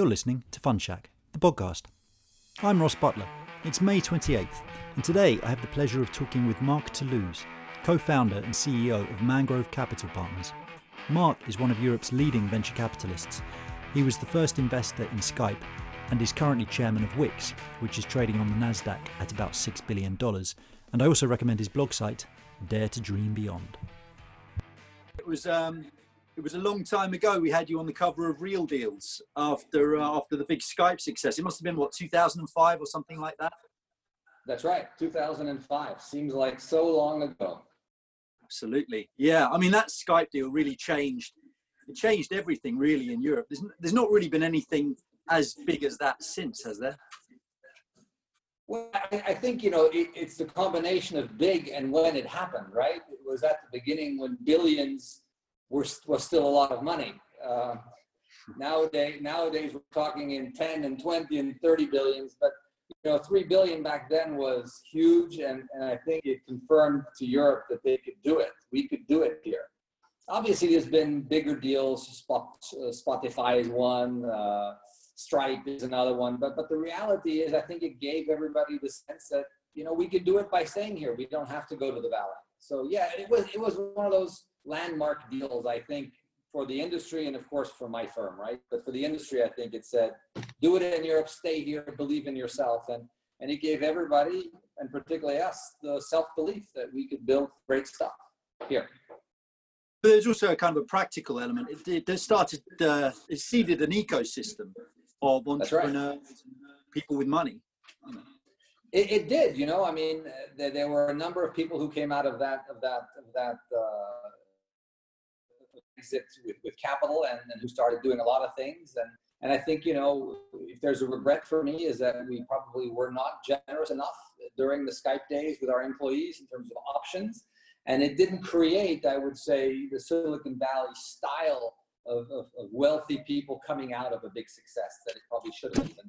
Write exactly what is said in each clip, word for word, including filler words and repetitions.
You're listening to Fund Shack, the podcast. I'm Ross Butler. It's May twenty-eighth, and today I have the pleasure of talking with Mark Tluszcz, co-founder and C E O of Mangrove Capital Partners. Mark is one of Europe's leading venture capitalists. He was the first investor in Skype and is currently chairman of Wix, which is trading on the Nasdaq at about six billion dollars. And I also recommend his blog site, Dare to Dream Beyond. It was um, it was a long time ago we had you on the cover of Real Deals after uh, after the big Skype success. It must have been, what, two thousand five or something like that? That's right, two thousand five. Seems like so long ago. Absolutely. Yeah, I mean, that Skype deal really changed. It changed everything, really, in Europe. There's, there's not really been anything as big as that since, has there? Well, I, I think, you know, it, it's the combination of big and when it happened, right? It was at the beginning when billions were was still a lot of money. Uh, nowadays, nowadays we're talking in ten and twenty and thirty billions, but, you know, three billion back then was huge, and, and I think it confirmed to Europe that they could do it. We could do it here. Obviously, there's been bigger deals. Spot, uh, Spotify is one. Uh, Stripe is another one, but but the reality is, I think it gave everybody the sense that, you know, we could do it by staying here. We don't have to go to the Valley. So yeah, it was it was one of those landmark deals, I think, for the industry and of course for my firm, right? But for the industry, I think it said, do it in Europe, stay here, believe in yourself, and and it gave everybody, and particularly us, the self-belief that we could build great stuff here. But there's also a kind of a practical element. It, it, it started, uh, it seeded an ecosystem of entrepreneurs, right, people with money. It, it did, you know. I mean, there, there were a number of people who came out of that of that of that uh, exit with, with capital, and, and who started doing a lot of things. And and I think, you know, if there's a regret for me, is that we probably were not generous enough during the Skype days with our employees in terms of options, and it didn't create, I would say, the Silicon Valley style Of, of, of wealthy people coming out of a big success that it probably should have been.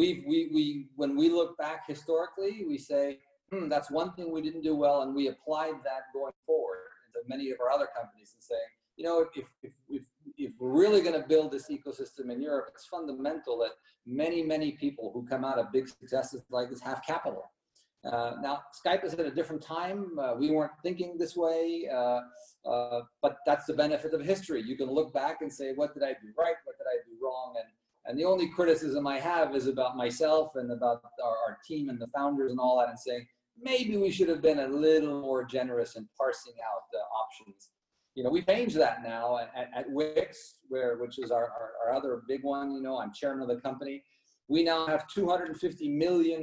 We've, we, we, when we look back historically, we say, hmm, that's one thing we didn't do well, and we applied that going forward to many of our other companies and saying, you know, if, if, if, if we're really going to build this ecosystem in Europe, it's fundamental that many, many people who come out of big successes like this have capital. Uh, now, Skype is at a different time. Uh, we weren't thinking this way, uh, uh, but that's the benefit of history. You can look back and say, what did I do right? What did I do wrong? And and the only criticism I have is about myself and about our, our team and the founders and all that, and saying, maybe we should have been a little more generous in parsing out the options. You know, we've changed that now at, at Wix, where, which is our, our, our other big one. You know, I'm chairman of the company. We now have two hundred fifty million,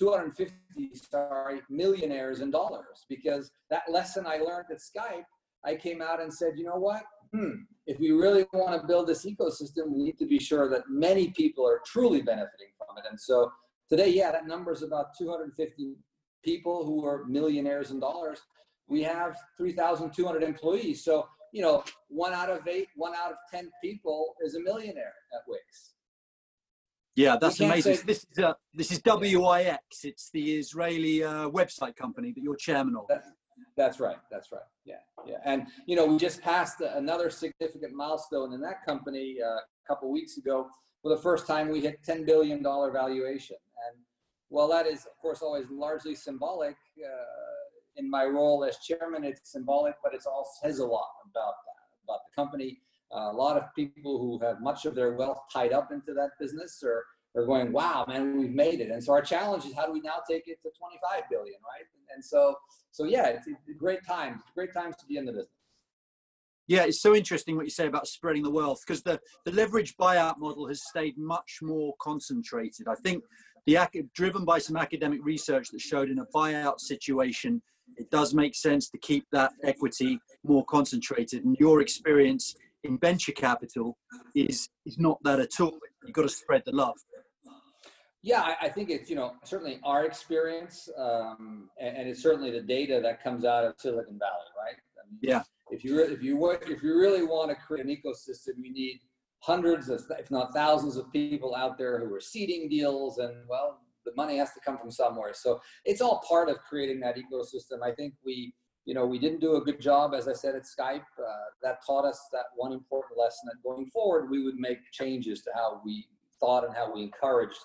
two hundred fifty, sorry, millionaires in dollars, because that lesson I learned at Skype, I came out and said, you know what, hmm, if we really want to build this ecosystem, we need to be sure that many people are truly benefiting from it. And so today, yeah, that number is about two hundred fifty people who are millionaires in dollars. We have three thousand two hundred employees. So, you know, one out of eight, one out of ten people is a millionaire at Wix. Yeah, that's amazing. Say, this is uh, this is W I X. It's the Israeli uh, website company that you're chairman of. That's, that's right. That's right. Yeah, yeah. And you know, we just passed another significant milestone in that company uh, a couple weeks ago. For the first time, we hit ten billion dollars valuation. And while that is, of course, always largely symbolic, uh, in my role as chairman, it's symbolic, but it all says a lot about that, about the company. Uh, a lot of people who have much of their wealth tied up into that business are, are going, wow, man, we've made it. And so our challenge is, how do we now take it to twenty-five billion, right? And, and so, so yeah, it's a great time. It's great times to be in the business. Yeah, it's so interesting what you say about spreading the wealth, because the, the leverage buyout model has stayed much more concentrated. I think the driven by some academic research that showed in a buyout situation, it does make sense to keep that equity more concentrated. And your experience in venture capital is is not that at all. You've got to spread the love. Yeah, I, I think it's, you know, certainly our experience, um, and, and it's certainly the data that comes out of Silicon Valley, right? I mean, yeah. If you if you if you really want to create an ecosystem, you need hundreds of, if not thousands, of people out there who are seeding deals, and well, the money has to come from somewhere. So it's all part of creating that ecosystem. I think we. You know, we didn't do a good job, as I said, at Skype. Uh, that taught us that one important lesson, that going forward, we would make changes to how we thought and how we encouraged,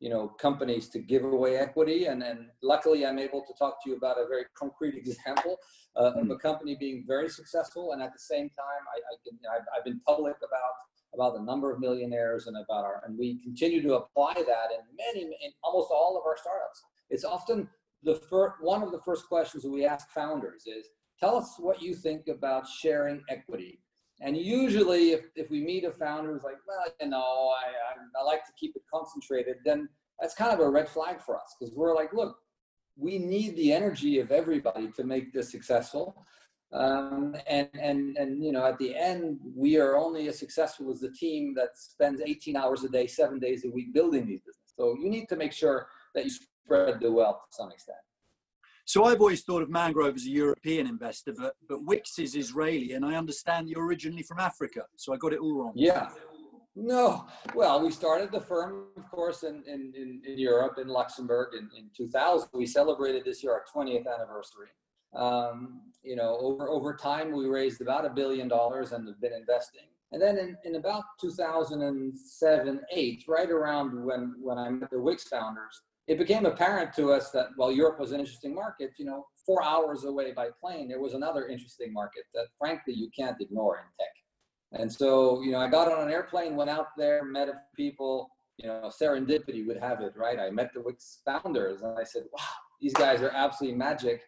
you know, companies to give away equity. And then luckily I'm able to talk to you about a very concrete example uh, mm. of a company being very successful. And at the same time, I, I can, I've, I've been public about, about the number of millionaires and about our, and we continue to apply that in many, in almost all of our startups. It's often the first, one of the first questions that we ask founders is, tell us what you think about sharing equity. And usually if, if we meet a founder who's like, well, you know, I, I, I like to keep it concentrated, then that's kind of a red flag for us, because we're like, look, we need the energy of everybody to make this successful. Um, and, and, and, you know, at the end, we are only as successful as the team that spends eighteen hours a day, seven days a week building these businesses. So you need to make sure that you spread the wealth to some extent. So I've always thought of Mangrove as a European investor, but, but Wix is Israeli, and I understand you're originally from Africa. So I got it all wrong. Yeah. No. Well, we started the firm, of course, in, in, in Europe, in Luxembourg in, in two thousand. We celebrated this year our twentieth anniversary. Um, you know, over, over time, we raised about a billion dollars and have been investing. And then in, in about two thousand seven, eight, right around when, when I met the Wix founders, it became apparent to us that while Europe was an interesting market, you know, four hours away by plane, there was another interesting market that frankly you can't ignore in tech. And so, you know, I got on an airplane, went out there, met people, you know, serendipity would have it, right? I met the Wix founders and I said, wow, these guys are absolutely magic.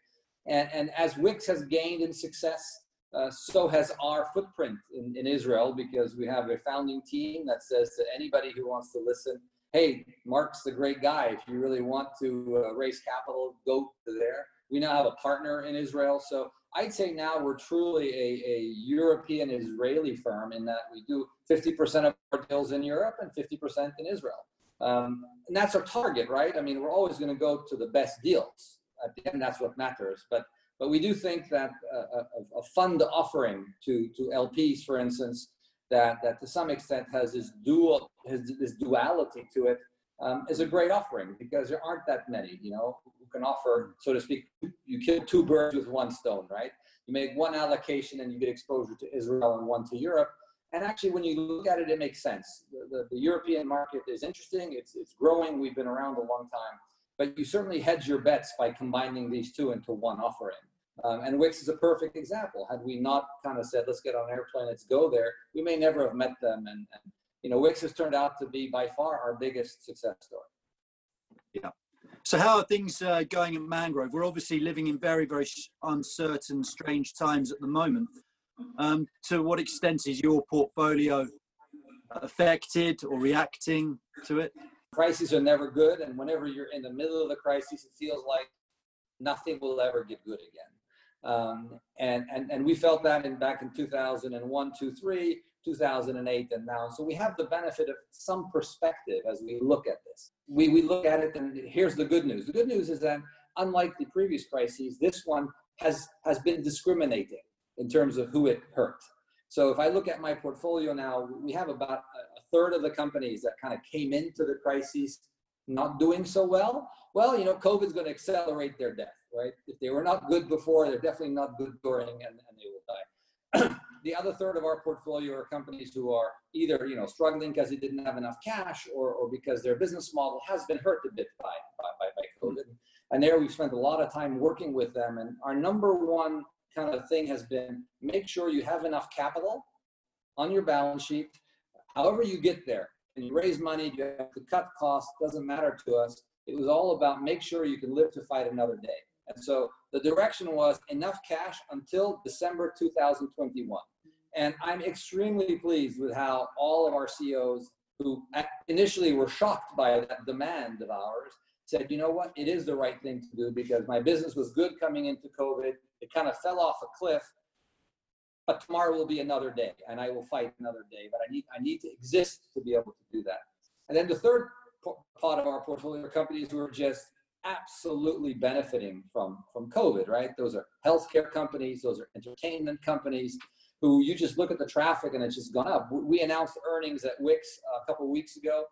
And, and as Wix has gained in success, uh, so has our footprint in, in Israel, because we have a founding team that says to anybody who wants to listen, hey, Mark's a great guy. If you really want to uh, raise capital, go to there. We now have a partner in Israel. So I'd say now we're truly a, a European Israeli firm in that we do fifty percent of our deals in Europe and fifty percent in Israel. Um, and that's our target, right? I mean, we're always going to go to the best deals. At the end, that's what matters. But but we do think that uh, a, a fund offering to, to L Ps, for instance, that, that to some extent has this dual has this duality to it um, is a great offering, because there aren't that many, you know, who can offer, so to speak, you kill two birds with one stone, right? You make one allocation and you get exposure to Israel and one to Europe. And actually, when you look at it, it makes sense. The, the, the European market is interesting. It's, it's growing. We've been around a long time. But you certainly hedge your bets by combining these two into one offering. Um, and Wix is a perfect example. Had we not kind of said, let's get on an airplane, let's go there, we may never have met them. And, and, you know, Wix has turned out to be by far our biggest success story. Yeah. So how are things uh, going in Mangrove? We're obviously living in very, very uncertain, strange times at the moment. Um, to what extent is your portfolio affected or reacting to it? Crises are never good. And whenever you're in the middle of the crisis, it feels like nothing will ever get good again. Um, and, and, and we felt that in back in two thousand one, two thousand three, two thousand eight, and now. So we have the benefit of some perspective as we look at this. We, we look at it, and here's the good news. The good news is that unlike the previous crises, this one has, has been discriminating in terms of who it hurt. So if I look at my portfolio now, we have about a third of the companies that kind of came into the crises not doing so well. Well, you know, COVID's going to accelerate their death, right? If they were not good before, they're definitely not good during, and, and they will die. The other third of our portfolio are companies who are either, you know, struggling because they didn't have enough cash, or, or because their business model has been hurt a bit by, by, by, by COVID. Mm-hmm. And there we've spent a lot of time working with them. And our number one kind of thing has been, make sure you have enough capital on your balance sheet, however you get there. And you raise money, you have to cut costs, doesn't matter to us. It was all about make sure you can live to fight another day. And so the direction was enough cash until December two thousand twenty-one. And I'm extremely pleased with how all of our C E Os, who initially were shocked by that demand of ours, said, you know what, it is the right thing to do, because my business was good coming into COVID. It kind of fell off a cliff, but tomorrow will be another day and I will fight another day, but I need, I need to exist to be able to do that. And then the third part of our portfolio are companies who are just absolutely benefiting from, from COVID, right? Those are healthcare companies, those are entertainment companies, who you just look at the traffic and it's just gone up. We announced earnings at Wix a couple of weeks ago.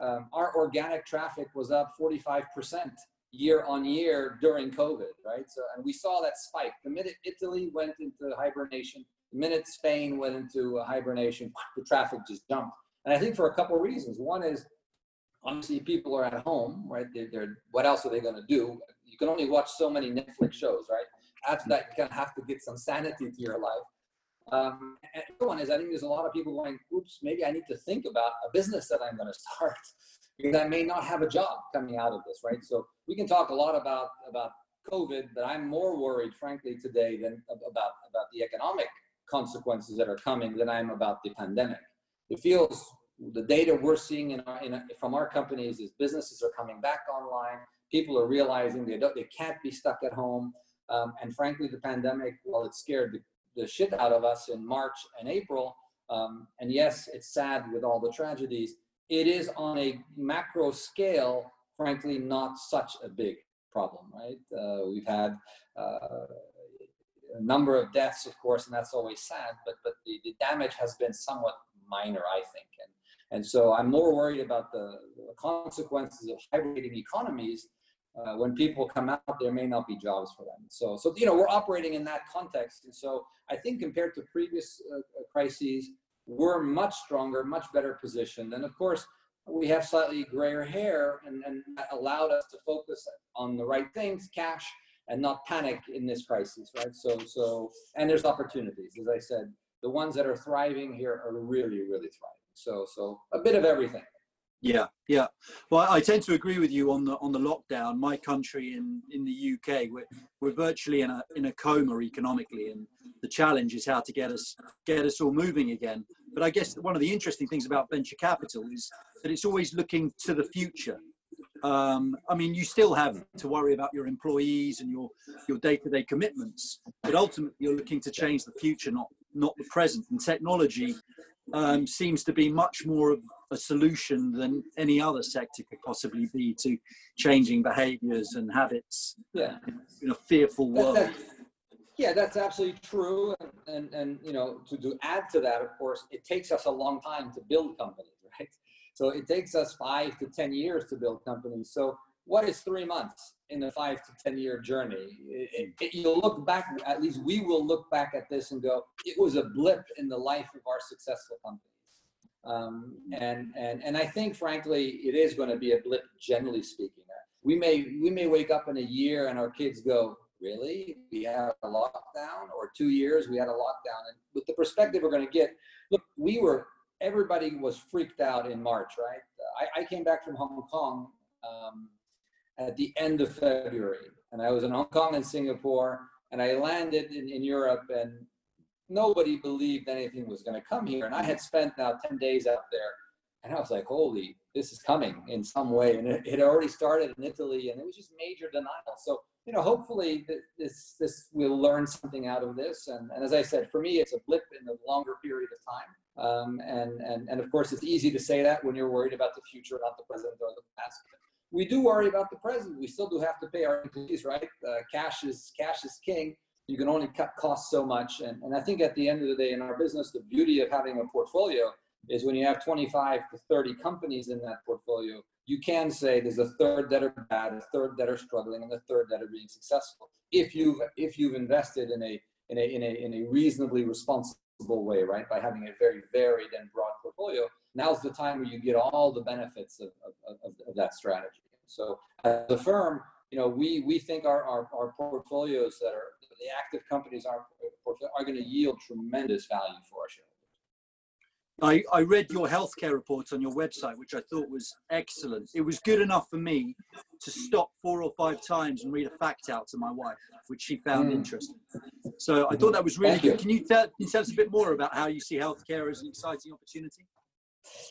Um, our organic traffic was up forty-five percent year on year during COVID, right? So, and we saw that spike. The minute Italy went into hibernation, the minute Spain went into hibernation, the traffic just jumped. And I think for a couple of reasons. One is obviously people are at home, right? They're, they're, what else are they going to do? You can only watch so many Netflix shows, right? After that, you kind of have to get some sanity to your life. Um, and the other one is, I think there's a lot of people going, oops, maybe I need to think about a business that I'm going to start, because I may not have a job coming out of this, right? So we can talk a lot about, about COVID, but I'm more worried, frankly, today than about, about the economic consequences that are coming than I am about the pandemic. It feels the data we're seeing in our, in, from our companies is businesses are coming back online. People are realizing they don't, they can't be stuck at home. Um, and frankly, the pandemic, well, it scared the the shit out of us in March and April. Um, and yes, it's sad with all the tragedies. It is on a macro scale, frankly, not such a big problem, right? Uh, we've had uh, a number of deaths, of course, and that's always sad, but but the, the damage has been somewhat minor, I think. And, and so I'm more worried about the, the consequences of hibernating economies. Uh, when people come out, there may not be jobs for them. So, so you know, we're operating in that context. And so I think compared to previous uh, crises, we're much stronger, much better positioned. And of course, we have slightly grayer hair, and, and that allowed us to focus on the right things, cash, and not panic in this crisis, right? So, so, and there's opportunities. As I said, the ones that are thriving here are really, really thriving. So, so a bit of everything. Yeah, yeah. Well, I tend to agree with you on the on the lockdown. My country in, in the U K, we're we're virtually in a in a coma economically, and the challenge is how to get us get us all moving again. But I guess one of the interesting things about venture capital is that it's always looking to the future. Um, I mean, you still have to worry about your employees and your your day-to-day commitments, but ultimately you're looking to change the future, not not the present. And technology Um, seems to be much more of a solution than any other sector could possibly be to changing behaviors and habits yeah. in a fearful world. That, that, yeah, that's absolutely true. And, and, and, you know, to do add to that, of course, it takes us a long time to build companies, right? So it takes us five to ten years to build companies. So what is three months in a five to ten year journey? It, it, you'll look back, at least we will look back at this and go, it was a blip in the life of our successful companies. Um, and, and, and I think, frankly, it is going to be a blip, generally speaking. We may, we may wake up in a year and our kids go, really? We had a lockdown? Or two years, we had a lockdown. And with the perspective we're going to get, look, we were, everybody was freaked out in March, right? I, I came back from Hong Kong Um, at the end of February. And I was in Hong Kong and Singapore, and I landed in, in Europe, and nobody believed anything was gonna come here. And I had spent now ten days out there, and I was like, holy, this is coming in some way. And it, it already started in Italy, and it was just major denial. So, you know, hopefully this, this we'll learn something out of this. And, and as I said, for me, it's a blip in the longer period of time. Um, and, and, and of course, it's easy to say that when you're worried about the future, not the present or the past. We do worry about the present. We still do have to pay our employees, right? Uh, cash is cash is king. You can only cut costs so much. And, and I think at the end of the day in our business, the beauty of having a portfolio is when you have twenty-five to thirty companies in that portfolio, you can say there's a third that are bad, a third that are struggling, and a third that are being successful. If you've, if you've invested in a, in a, in a, in a reasonably responsible way, right? By having a very varied and broad portfolio, now's the time where you get all the benefits of, of, of, of that strategy. So as a firm, you know, we, we think our, our, our portfolios that are, the active companies are, are going to yield tremendous value for our shareholders. I, I read your healthcare report on your website, which I thought was excellent. It was good enough for me to stop four or five times and read a fact out to my wife, which she found mm. interesting. So I thought that was really Thank good. You. Can you tell, can you tell us a bit more about how you see healthcare as an exciting opportunity?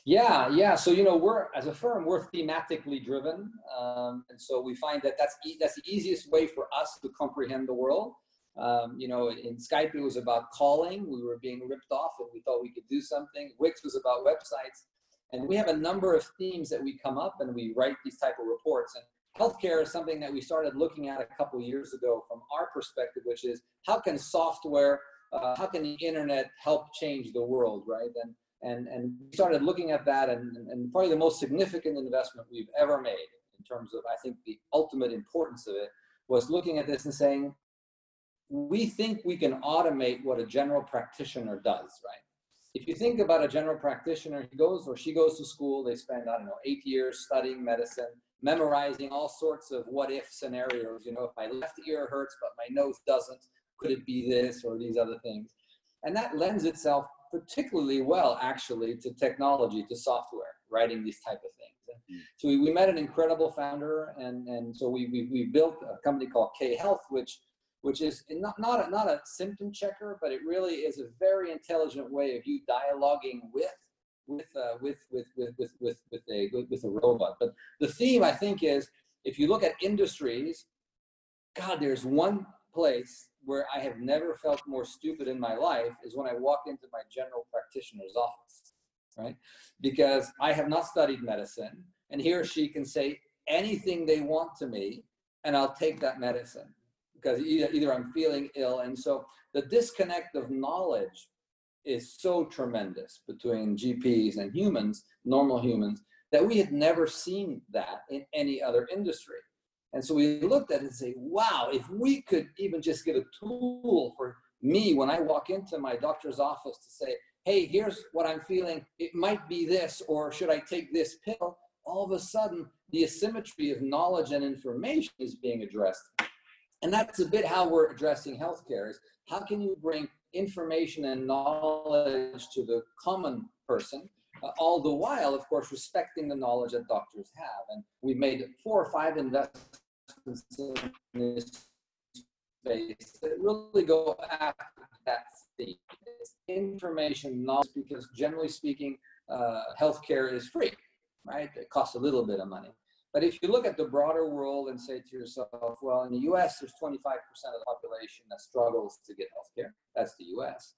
Yeah, yeah. So, you know, we're, as a firm, we're thematically driven. Um, and so we find that that's, e- that's the easiest way for us to comprehend the world. Um, you know, in Skype, it was about calling. We were being ripped off and we thought we could do something. Wix was about websites. And we have a number of themes that we come up and we write these type of reports. And healthcare is something that we started looking at a couple years ago from our perspective, which is how can software, uh, how can the internet help change the world, right? And and and we started looking at that, and, and probably the most significant investment we've ever made in terms of, I think, the ultimate importance of it was looking at this and saying, we think we can automate what a general practitioner does, right? If you think about a general practitioner, he goes or she goes to school, they spend, I don't know, eight years studying medicine, memorizing all sorts of what if scenarios. You know, if my left ear hurts, but my nose doesn't, could it be this or these other things? And that lends itself particularly well, actually, to technology, to software, writing these type of things. Mm. So we, we met an incredible founder, and, and so we, we, we built a company called K Health, which which is not, not, a, not a symptom checker, but it really is a very intelligent way of you dialoguing with with uh, with, with, with, with, with, with, a, with, with a robot. But the theme, I think, is if you look at industries, God, there's one place where I have never felt more stupid in my life is when I walk into my general practitioner's office, right? Because I have not studied medicine, and he or she can say anything they want to me, and I'll take that medicine. Because either, either I'm feeling ill. And so the disconnect of knowledge is so tremendous between G Ps and humans, normal humans, that we had never seen that in any other industry. And so we looked at it and say, wow, if we could even just get a tool for me when I walk into my doctor's office to say, hey, here's what I'm feeling. It might be this, or should I take this pill? All of a sudden, the asymmetry of knowledge and information is being addressed. And that's a bit how we're addressing healthcare is how can you bring information and knowledge to the common person, uh, all the while, of course, respecting the knowledge that doctors have. And we've made four or five investments in this space that really go after that theme. It's information, knowledge, because generally speaking, uh, healthcare is free, right? It costs a little bit of money. But if you look at the broader world and say to yourself, well, in the U S, there's twenty-five percent of the population that struggles to get healthcare. That's the U S.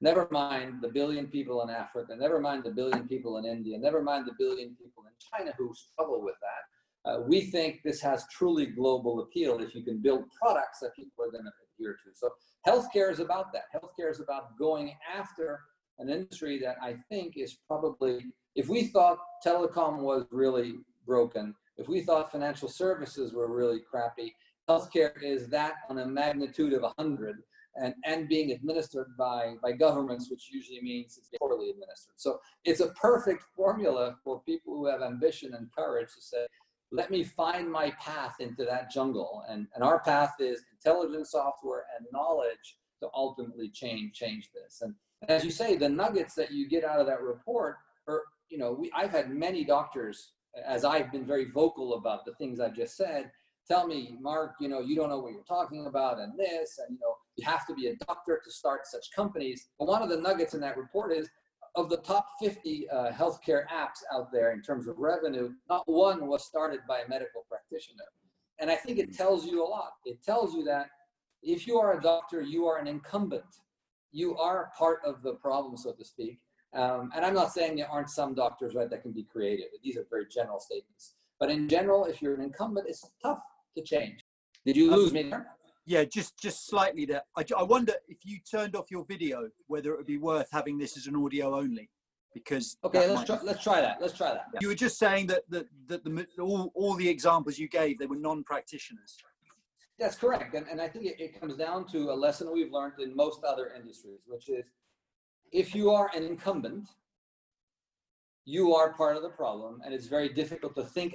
Never mind the billion people in Africa. Never mind the billion people in India. Never mind the billion people in China who struggle with that. Uh, we think this has truly global appeal if you can build products that people are going to adhere to. So healthcare is about that. Healthcare is about going after an industry that I think is probably, if we thought telecom was really broken. If we thought financial services were really crappy, healthcare is that on a magnitude of one hundred and, and being administered by, by governments, which usually means it's poorly administered. So it's a perfect formula for people who have ambition and courage to say, let me find my path into that jungle. And, and our path is intelligent software and knowledge to ultimately change, change this. And, and as you say, the nuggets that you get out of that report are, you know, we, I've had many doctors, as I've been very vocal about the things I've just said, tell me, Mark, you know, you don't know what you're talking about and this, and, you know, you have to be a doctor to start such companies. But one of the nuggets in that report is of the top fifty uh, healthcare apps out there in terms of revenue, not one was started by a medical practitioner. And I think it tells you a lot. It tells you that if you are a doctor, you are an incumbent. You are part of the problem, so to speak. Um, and I'm not saying there aren't some doctors, right, that can be creative. These are very general statements. But in general, if you're an incumbent, it's tough to change. Did you lose um, me there? Yeah, just, just slightly there. I, I wonder if you turned off your video, whether it would be worth having this as an audio only. Because okay, let's try, let's try that. Let's try that. Yeah. You were just saying that, that, that the, all, all the examples you gave, they were non-practitioners. That's correct. And, and I think it, it comes down to a lesson we've learned in most other industries, which is, if you are an incumbent, you are part of the problem, and it's very difficult to think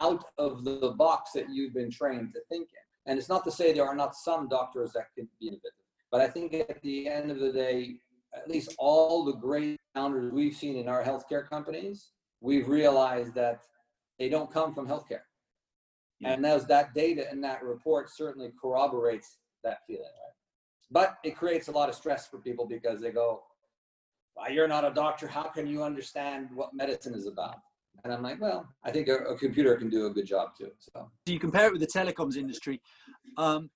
out of the box that you've been trained to think in. And it's not to say there are not some doctors that can be innovative, but I think at the end of the day, at least all the great founders we've seen in our healthcare companies, we've realized that they don't come from healthcare. Yeah. And those, that data in that report certainly corroborates that feeling, right? But it creates a lot of stress for people because they go, you're not a doctor, how can you understand what medicine is about? And I'm like, well, I think a, a computer can do a good job too. So you compare it with the telecoms industry. Um,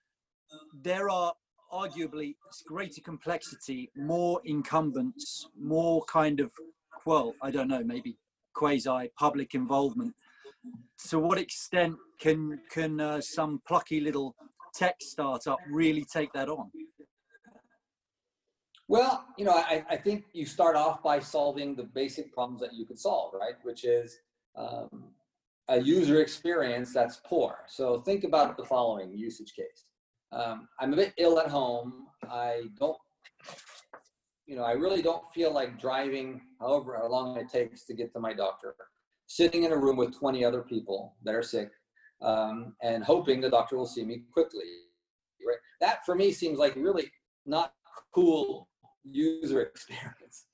there are arguably greater complexity, more incumbents, more kind of, well, I don't know, maybe quasi-public involvement. To what extent can, can uh, some plucky little tech startup really take that on? Well, you know, I, I think you start off by solving the basic problems that you could solve, right? Which is um, a user experience that's poor. So think about the following usage case. Um, I'm a bit ill at home. I don't, you know, I really don't feel like driving however how long it takes to get to my doctor, sitting in a room with twenty other people that are sick, um, and hoping the doctor will see me quickly, right? That for me seems like really not cool user experience.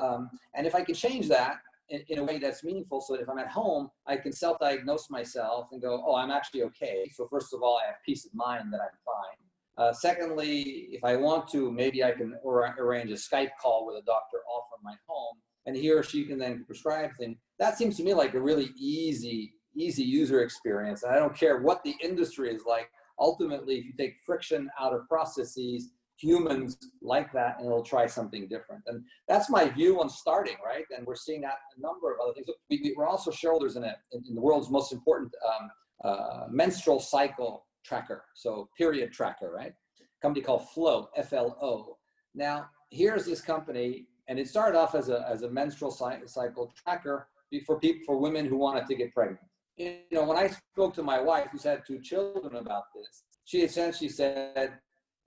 Um, and if I could change that in, in a way that's meaningful, so that if I'm at home, I can self-diagnose myself and go, oh, I'm actually okay. So first of all, I have peace of mind that I'm fine. Uh, secondly, if I want to, maybe I can or- arrange a Skype call with a doctor all from my home, and he or she can then prescribe things. That seems to me like a really easy, easy user experience. And I don't care what the industry is like. Ultimately, if you take friction out of processes, humans like that, and they'll try something different. And that's my view on starting, right? And we're seeing that in a number of other things. We, we're also shareholders in it, in, in the world's most important um, uh, menstrual cycle tracker. So period tracker, right? A company called Flo, F L O. Now, here's this company, and it started off as a, as a menstrual cycle tracker for people, for women who wanted to get pregnant. You know, when I spoke to my wife, who's had two children, about this, she essentially said,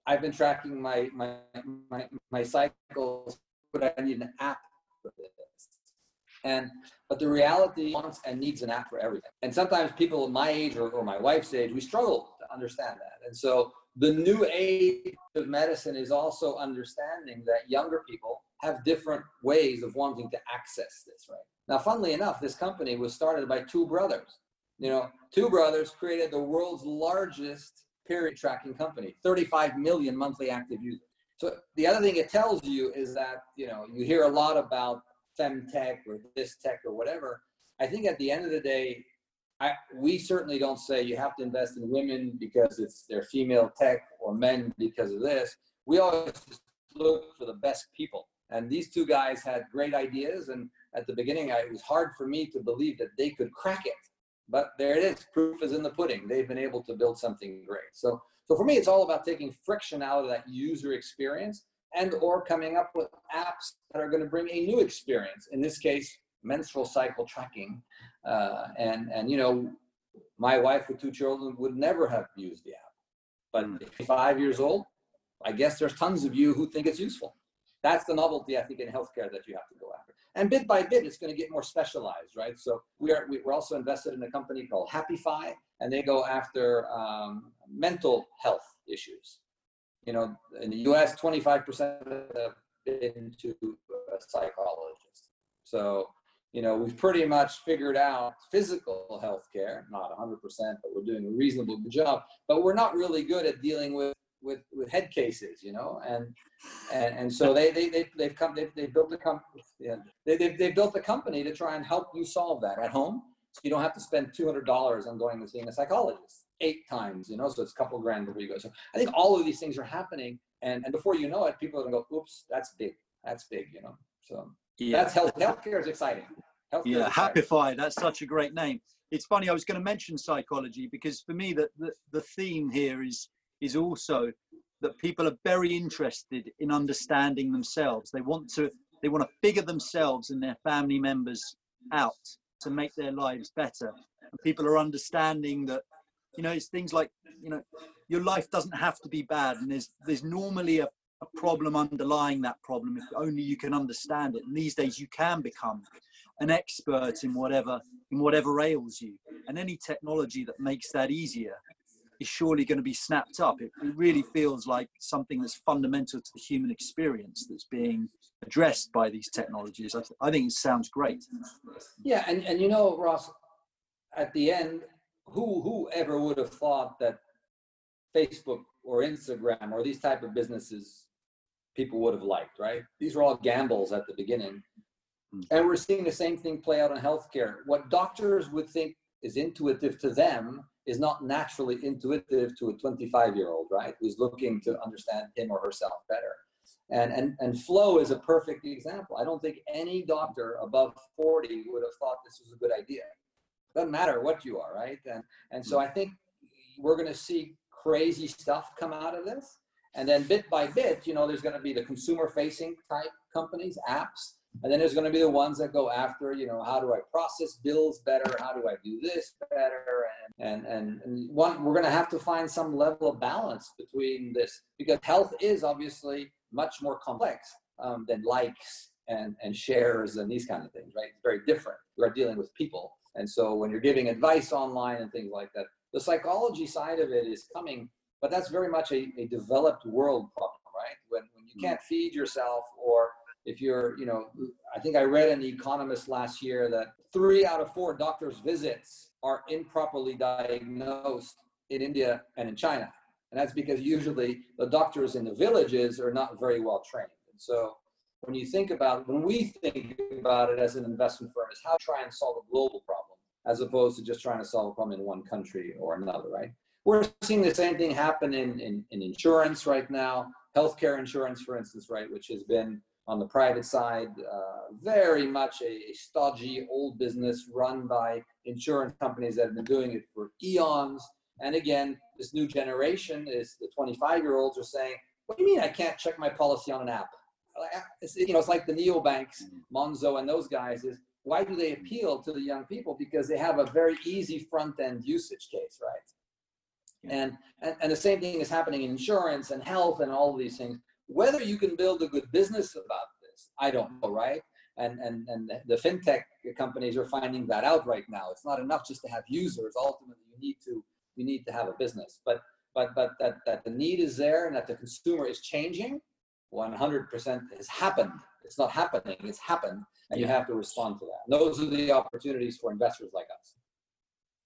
I've been tracking my, my my my cycles, but I need an app for this. And but the reality wants and needs an app for everything. And sometimes people my age or, or my wife's age, we struggle to understand that. And so the new age of medicine is also understanding that younger people have different ways of wanting to access this, right? Now, funnily enough, this company was started by two brothers. You know, two brothers created the world's largest period tracking company, thirty-five million monthly active users. So the other thing it tells you is that, you know, you hear a lot about femtech or this tech or whatever. I think at the end of the day, I, we certainly don't say you have to invest in women because it's their female tech or men because of this. We always just look for the best people. And these two guys had great ideas. And at the beginning, I, it was hard for me to believe that they could crack it. But there it is. Proof is in the pudding. They've been able to build something great. So, so for me, it's all about taking friction out of that user experience and or coming up with apps that are going to bring a new experience. In this case, menstrual cycle tracking. Uh, and, and, you know, my wife with two children would never have used the app. But at five years old, I guess there's tons of you who think it's useful. That's the novelty, I think, in healthcare that you have to go after. And bit by bit, it's going to get more specialized, right? So we are, we're also invested in a company called Happify, and they go after um, mental health issues. You know, in the U S, twenty-five percent have been to a psychologist. So, you know, we've pretty much figured out physical healthcare, not one hundred percent, but we're doing a reasonable good job. But we're not really good at dealing with with with head cases, you know, and and, and so they they they they've come they they built a company yeah, they they they built a company to try and help you solve that at home, so you don't have to spend two hundred dollars on going to seeing a psychologist eight times, you know, so it's a couple grand where you go. So I think all of these things are happening, and and before you know it, people are gonna go, oops, that's big, that's big, you know. So yeah. That's health healthcare is exciting. Healthcare yeah, is exciting. Happify. That's such a great name. It's funny. I was going to mention psychology because for me the the, the theme here is. is also that people are very interested in understanding themselves. They want to they want to figure themselves and their family members out to make their lives better. And people are understanding that, you know, it's things like, you know, your life doesn't have to be bad, and there's there's normally a, a problem underlying that problem if only you can understand it. And these days you can become an expert in whatever in whatever ails you, and any technology that makes that easier is surely going to be snapped up. It really feels like something that's fundamental to the human experience that's being addressed by these technologies. I, th- I think it sounds great. Yeah, and, and you know, Ross, at the end, who whoever would have thought that Facebook or Instagram or these type of businesses people would have liked, right? These were all gambles at the beginning. And we're seeing the same thing play out in healthcare. What doctors would think is intuitive to them is not naturally intuitive to a twenty-five-year-old, right? Who's looking to understand him or herself better. And and and Flo is a perfect example. I don't think any doctor above forty would have thought this was a good idea. Doesn't matter what you are, right? And and so I think we're going to see crazy stuff come out of this. And then bit by bit, you know, there's going to be the consumer-facing type companies, apps. And then there's going to be the ones that go after, you know, how do I process bills better? How do I do this better? And and and one, we're going to have to find some level of balance between this, because health is obviously much more complex um, than likes and, and shares and these kind of things, right? It's very different. We're dealing with people. And so when you're giving advice online and things like that, the psychology side of it is coming, but that's very much a, a developed world problem, right? When, when you can't feed yourself, or if you're, you know, I think I read in The Economist last year that three out of four doctors' visits are improperly diagnosed in India and in China. And that's because usually the doctors in the villages are not very well trained. And so when you think about, when we think about it as an investment firm, is how to try and solve a global problem as opposed to just trying to solve a problem in one country or another, right? We're seeing the same thing happen in, in, in insurance right now, healthcare insurance, for instance, right, which has been on the private side, uh, very much a, a stodgy old business run by insurance companies that have been doing it for eons. And again, this new generation is the twenty-five-year-olds are saying, what do you mean I can't check my policy on an app? It's, you know, it's like the neobanks, Monzo and those guys is, why do they appeal to the young people? Because they have a very easy front-end usage case, right? Yeah. And, and, and the same thing is happening in insurance and health and all of these things. Whether you can build a good business about this, I don't know, right? And, and, and the fintech companies are finding that out right now. It's not enough just to have users. Ultimately, you need to You need to have a business, but but but that that the need is there, and that the consumer is changing, one hundred percent has happened. It's not happening; it's happened, and you have to respond to that. And those are the opportunities for investors like us.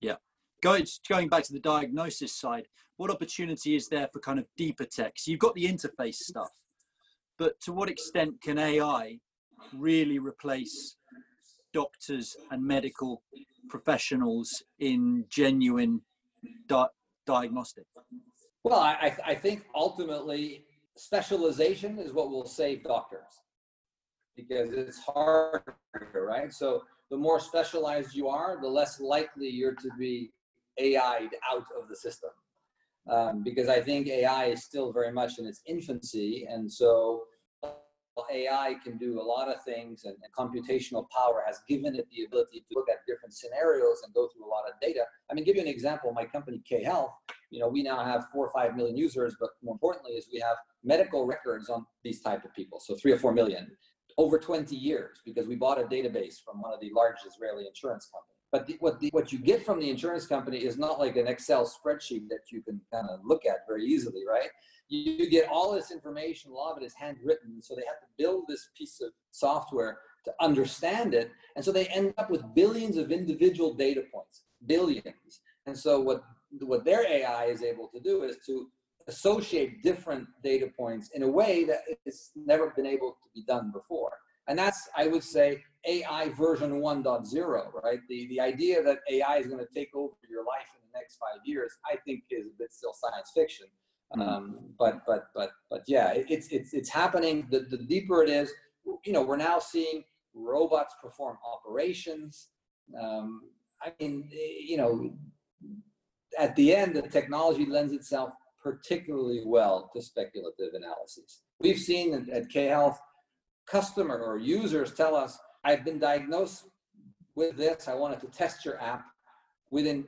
Yeah, going going back to the diagnosis side, what opportunity is there for kind of deeper tech? So you've got the interface stuff, but to what extent can A I really replace doctors and medical professionals in genuine Di- diagnostic? Well, I, I think ultimately specialization is what will save doctors, because it's harder, right? So the more specialized you are, the less likely you're to be A I'd out of the system. Um, because I think A I is still very much in its infancy. And so A I can do a lot of things, and, and computational power has given it the ability to look at different scenarios and go through a lot of data. I mean, give you an example, my company, K Health, you know, we now have four or five million users, but more importantly is we have medical records on these type of people. So three or four million over twenty years, because we bought a database from one of the largest Israeli insurance companies. But the, what, the, what you get from the insurance company is not like an Excel spreadsheet that you can kind of look at very easily, right? You get all this information, a lot of it is handwritten, so they have to build this piece of software to understand it, and so they end up with billions of individual data points, billions. And so what, what their A I is able to do is to associate different data points in a way that it's never been able to be done before. And that's, I would say, A I version one point oh, right? The, the idea that A I is going to take over your life in the next five years, I think is a bit still science fiction. Um, but, but, but, but yeah, it's, it's, it's happening. The, the deeper it is, you know, we're now seeing robots perform operations. Um, I mean, you know, at the end, the technology lends itself particularly well to speculative analyses. We've seen at K Health, customer or users tell us, I've been diagnosed with this. I wanted to test your app. Within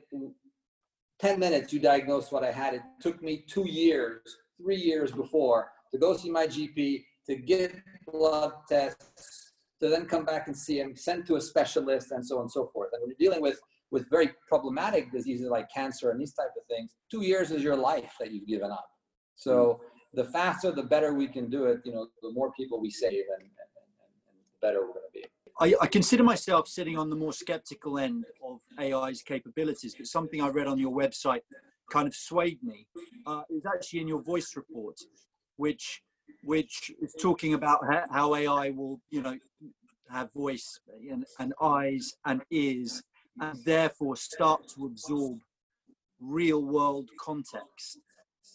ten minutes, you diagnosed what I had. It took me two years, three years before to go see my G P, to get blood tests, to then come back and see him, sent to a specialist, and so on and so forth. And when you're dealing with, with very problematic diseases like cancer and these type of things, two years is your life that you've given up. So the faster, the better we can do it, you know, the more people we save, and, and, and the better we're going to be. I, I consider myself sitting on the more skeptical end of A I's capabilities, but something I read on your website kind of swayed me. Uh, it was actually in your voice report, which which is talking about how A I will, you know, have voice and, and eyes and ears, and therefore start to absorb real world context.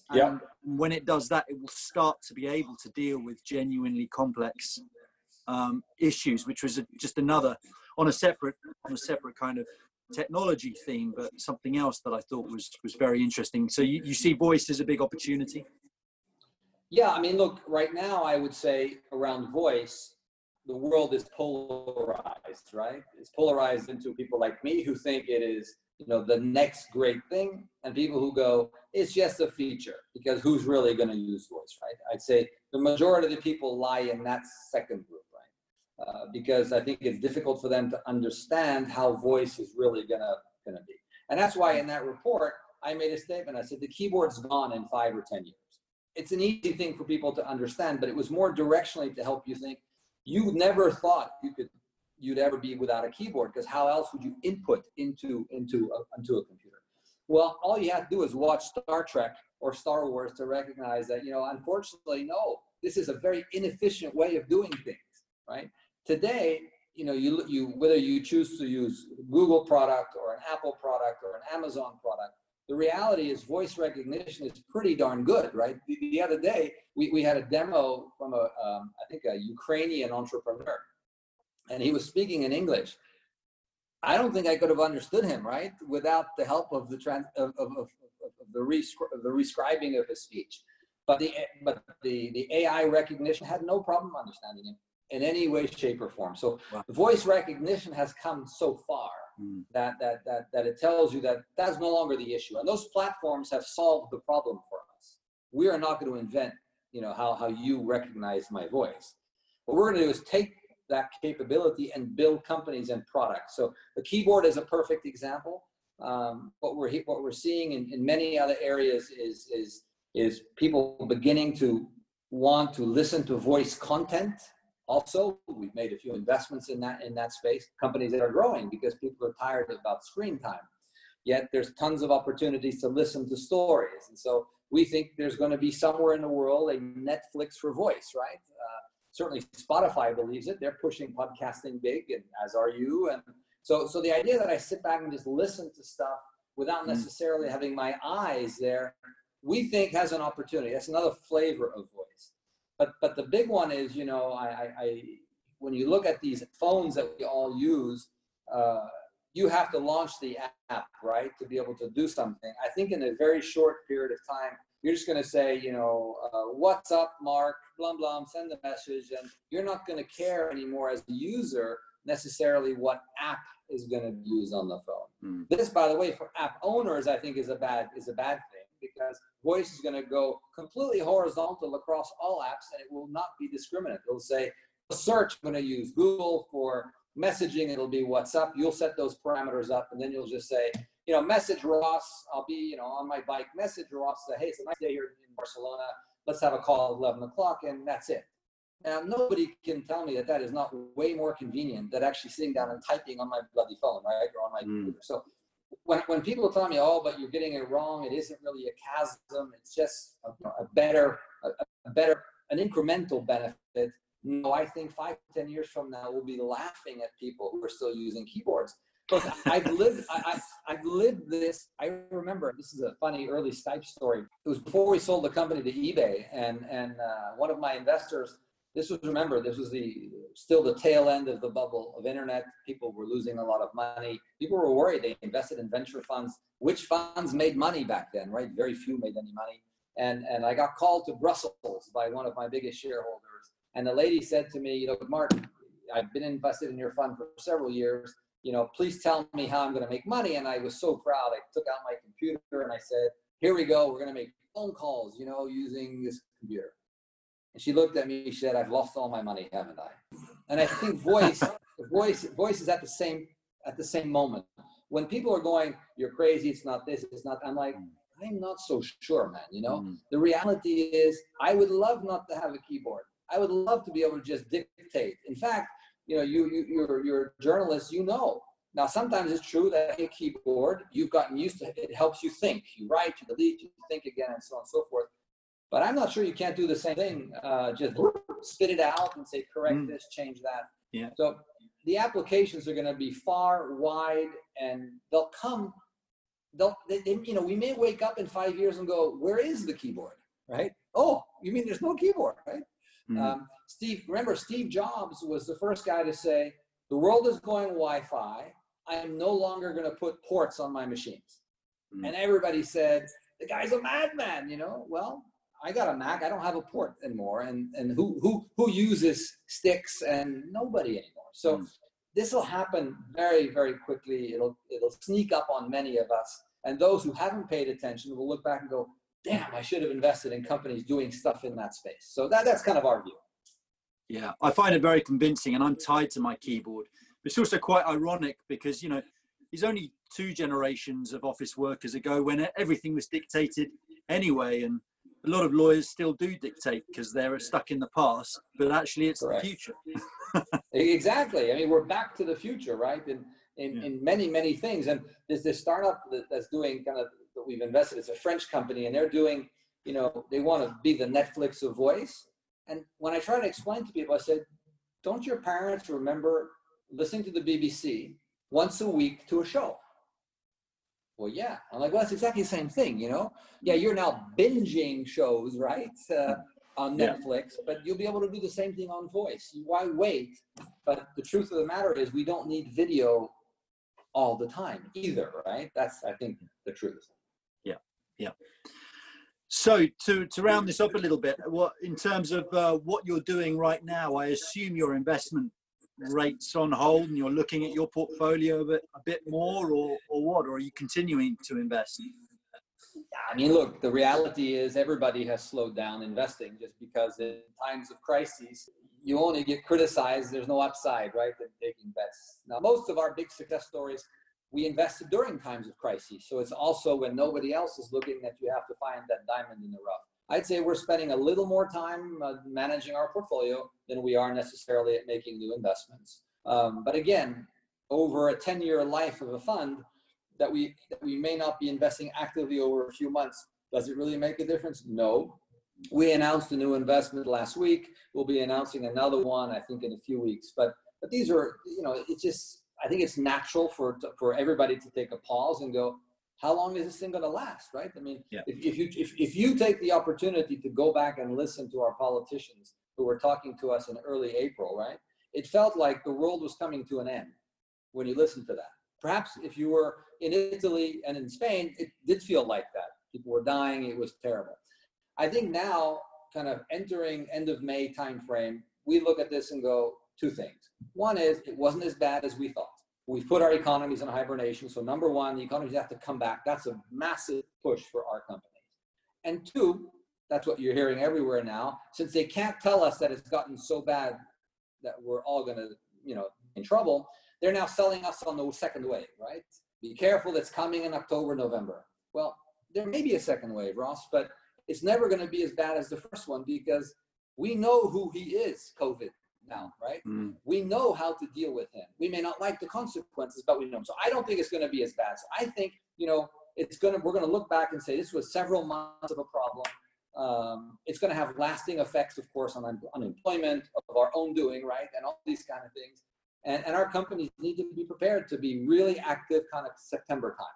And yeah. When it does that, it will start to be able to deal with genuinely complex Um, issues, which was a, just another on a separate on a separate kind of technology theme, but something else that I thought was was very interesting. So you, you see voice as a big opportunity? Yeah, I mean, look, right now I would say around voice, the world is polarized, right? It's polarized into people like me who think it is you know, the next great thing, and people who go, it's just a feature, because who's really going to use voice, right? I'd say the majority of the people lie in that second group, right? Uh, because I think it's difficult for them to understand how voice is really going to going to be. And that's why in that report, I made a statement. I said, the keyboard's gone in five or ten years. It's an easy thing for people to understand, but it was more directionally to help you think. You never thought you could, you'd ever be without a keyboard, because how else would you input into, into, a, into a computer? Well, all you have to do is watch Star Trek or Star Wars to recognize that, you know, unfortunately, no, this is a very inefficient way of doing things, right? Today, you know, you, you whether you choose to use a Google product or an Apple product or an Amazon product, the reality is voice recognition is pretty darn good, right? The, the other day, we, we had a demo from a, um, I think a Ukrainian entrepreneur, and he was speaking in English. I don't think I could have understood him, right, without the help of the trans, of, of, of, of the, rescri- the rescribing of his speech. But the but the, the A I recognition had no problem understanding him in any way, shape, or form. So wow. Voice recognition has come so far mm. that, that that that it tells you that that's no longer the issue. And those platforms have solved the problem for us. We are not going to invent, you know, how how you recognize my voice. What we're going to do is take that capability and build companies and products. So the keyboard is a perfect example. Um, what we're what we're seeing in, in many other areas is is is people beginning to want to listen to voice content. Also, we've made a few investments in that in that space. Companies that are growing because people are tired about screen time. Yet there's tons of opportunities to listen to stories, and so we think there's going to be somewhere in the world a Netflix for voice, right? Uh, Certainly Spotify believes it. They're pushing podcasting big, and as are you. And so so the idea that I sit back and just listen to stuff without necessarily having my eyes there, we think has an opportunity. That's another flavor of voice. But but the big one is, you know, I, I, I when you look at these phones that we all use, uh, you have to launch the app, right, to be able to do something. I think in a very short period of time, you're just going to say, you know, uh, what's up, Mark, blum, blum, send the message. And you're not going to care anymore as the user necessarily what app is going to be used on the phone. Mm. This, by the way, for app owners, I think is a bad is a bad thing, because voice is going to go completely horizontal across all apps, and it will not be discriminate. It'll say, search, I'm going to use Google for messaging. It'll be WhatsApp. You'll set those parameters up, and then you'll just say, you know, message Ross, I'll be, you know, on my bike, message Ross, say, hey, it's a nice day here in Barcelona, let's have a call at eleven o'clock, and that's it. Now, nobody can tell me that that is not way more convenient than actually sitting down and typing on my bloody phone, right, or on my mm. computer. So when when people tell me, oh, but you're getting it wrong, it isn't really a chasm, it's just a, a better, a, a better, an incremental benefit. No, I think five, ten years from now, we'll be laughing at people who are still using keyboards. Look, I've lived, I, I, I've lived this. I remember, this is a funny early Skype story. It was before we sold the company to eBay, and and uh, one of my investors, this was, remember, this was the still the tail end of the bubble of internet. People were losing a lot of money. People were worried. They invested in venture funds. Which funds made money back then, right? Very few made any money. And, and I got called to Brussels by one of my biggest shareholders. And the lady said to me, you know, Mark, I've been invested in your fund for several years. You know, please tell me how I'm going to make money. And I was so proud. I took out my computer and I said, here we go. We're going to make phone calls, you know, using this computer. And she looked at me, she said, I've lost all my money, haven't I? And I think voice, voice, voice is at the same, at the same moment. When people are going, you're crazy, it's not this, it's not, I'm like, I'm not so sure, man. You know, mm. the reality is I would love not to have a keyboard. I would love to be able to just dictate. In fact, you know, you, you, you're, you're a journalist, you know. Now, sometimes it's true that a keyboard, you've gotten used to it. It helps you think. You write, you delete, you think again, and so on and so forth. But I'm not sure you can't do the same thing. Uh, just spit it out and say, correct mm. this, change that. Yeah. So the applications are going to be far, wide, and they'll come. They'll, they, they, you know, we may wake up in five years and go, where is the keyboard, right? Oh, you mean there's no keyboard, right? Mm-hmm. Um, Steve, remember, Steve Jobs was the first guy to say, the world is going Wi-Fi. I am no longer going to put ports on my machines. Mm-hmm. And everybody said, the guy's a madman, you know? Well, I got a Mac. I don't have a port anymore. And and who who who uses sticks? And nobody anymore. So mm-hmm. This will happen very, very quickly. It'll, it'll sneak up on many of us. And those who haven't paid attention will look back and go, damn, I should have invested in companies doing stuff in that space. So that, that's kind of our view. Yeah, I find it very convincing, and I'm tied to my keyboard. It's also quite ironic because, you know, there's only two generations of office workers ago when everything was dictated anyway. And a lot of lawyers still do dictate because they're stuck in the past, but actually it's Correct. The future. Exactly. I mean, we're back to the future, right? In, in, yeah. in many, many things. And there's this startup that, that's doing kind of, that we've invested. It's a French company, and they're doing, you know, they want to be the Netflix of voice. And when I try to explain to people, I said, don't your parents remember listening to the B B C once a week to a show? Well, yeah. I'm like, well, it's exactly the same thing, you know? Yeah, you're now binging shows, right, uh, on Netflix, yeah. but you'll be able to do the same thing on voice. Why wait? But the truth of the matter is we don't need video all the time either, right? That's, I think, the truth. Yeah, yeah. So to, to round this up a little bit, what in terms of uh, what you're doing right now, I assume your investment rates on hold and you're looking at your portfolio a bit, a bit more or, or what? Or are you continuing to invest? I mean, look, the reality is everybody has slowed down investing just because in times of crises, you only get criticized. There's no upside, right, in taking bets. Now, most of our big success stories, we invested during times of crises. So it's also when nobody else is looking that you have to find that diamond in the rough. I'd say we're spending a little more time uh, managing our portfolio than we are necessarily at making new investments. Um, but again, over a ten-year life of a fund that we, that we may not be investing actively over a few months, does it really make a difference? No. We announced a new investment last week. We'll be announcing another one, I think, in a few weeks. But, but these are, you know, it's just, I think it's natural for, for everybody to take a pause and go, how long is this thing going to last, right? I mean, yeah. if, if you if, if you take the opportunity to go back and listen to our politicians who were talking to us in early April, right? It felt like the world was coming to an end when you listened to that. Perhaps if you were in Italy and in Spain, it did feel like that. People were dying. It was terrible. I think now, kind of entering end of May timeframe, we look at this and go, two things. One is it wasn't as bad as we thought. We've put our economies in hibernation. So number one, the economies have to come back. That's a massive push for our companies. And two, that's what you're hearing everywhere now. Since they can't tell us that it's gotten so bad that we're all going to, you know, in trouble, they're now selling us on the second wave, right? Be careful, that's coming in October, November. Well, there may be a second wave, Ross, but it's never going to be as bad as the first one because we know who he is, COVID. Now, right? Mm. We know how to deal with him. We may not like the consequences, but we know him. So I don't think it's going to be as bad. So I think, you know, it's going to, we're going to look back and say this was several months of a problem. Um, it's going to have lasting effects, of course, on un- unemployment of our own doing, right? And all these kind of things. And, and our companies need to be prepared to be really active kind of September time,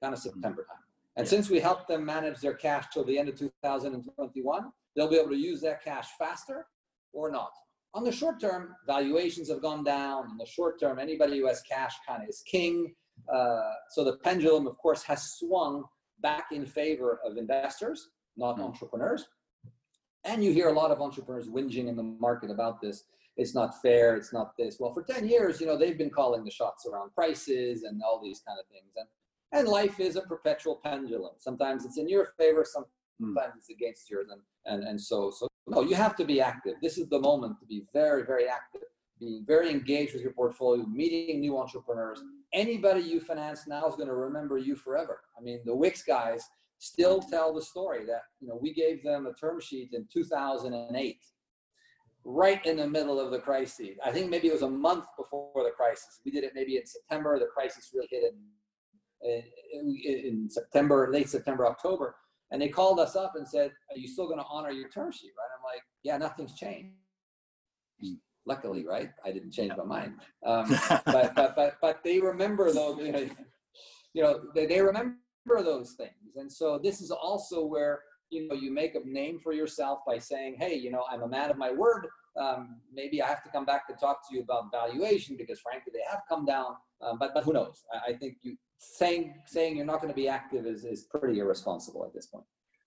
kind of September time. And yeah. since we helped them manage their cash till the end of two thousand twenty-one, they'll be able to use that cash faster or not. On the short term, valuations have gone down. In the short term, anybody who has cash kind of is king. Uh, so the pendulum, of course, has swung back in favor of investors, not mm. entrepreneurs. And you hear a lot of entrepreneurs whinging in the market about this. It's not fair. It's not this. Well, for ten years, you know, they've been calling the shots around prices and all these kind of things. And, and life is a perpetual pendulum. Sometimes it's in your favor. Sometimes mm. it's against yours. And, and, and so, so. No, you have to be active. This is the moment to be very, very active, being very engaged with your portfolio, meeting new entrepreneurs. Anybody you finance now is going to remember you forever. I mean, the Wix guys still tell the story that, you know, we gave them a term sheet in two thousand eight, right in the middle of the crisis. I think maybe it was a month before the crisis. We did it maybe in September. The crisis really hit in, in, in September, late September, October. And they called us up and said, are you still going to honor your term sheet, right? I'm like, yeah, nothing's changed. Mm. Luckily, right? I didn't change yeah. my mind. Um, but, but but but they remember those, you know, you know they, they remember those things. And so this is also where, you know, you make a name for yourself by saying, hey, you know, I'm a man of my word. Um, maybe I have to come back to talk to you about valuation because frankly, they have come down. Um, but but who knows? I, I think you saying saying you're not going to be active is, is pretty irresponsible at this point.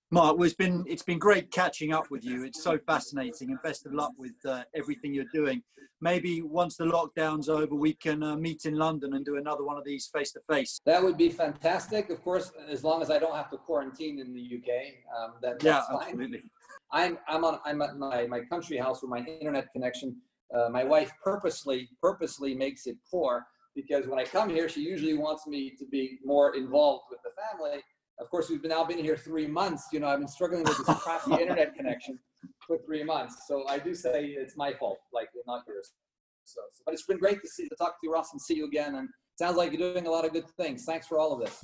Mark, well, it's been it's been great catching up with you. It's so fascinating, and best of luck with uh, everything you're doing. Maybe once the lockdown's over, we can uh, meet in London and do another one of these face-to-face. That would be fantastic. Of course, as long as I don't have to quarantine in the U K, um, that, that's yeah, fine. Absolutely. I'm I'm on I'm at my my country house with my internet connection. Uh, my wife purposely purposely makes it poor because when I come here, she usually wants me to be more involved with the family. Of course, we've been, now been here three months. You know, I've been struggling with this crappy internet connection for three months. So I do say it's my fault, like not yours. So, but it's been great to see, to talk to you, Ross, and see you again. And it sounds like you're doing a lot of good things. Thanks for all of this.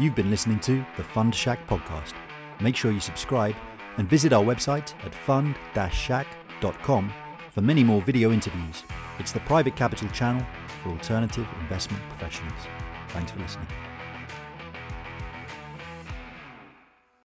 You've been listening to the Fund Shack podcast. Make sure you subscribe and visit our website at fund dash shack dot com for many more video interviews. It's the private capital channel for alternative investment professionals. Thanks for listening.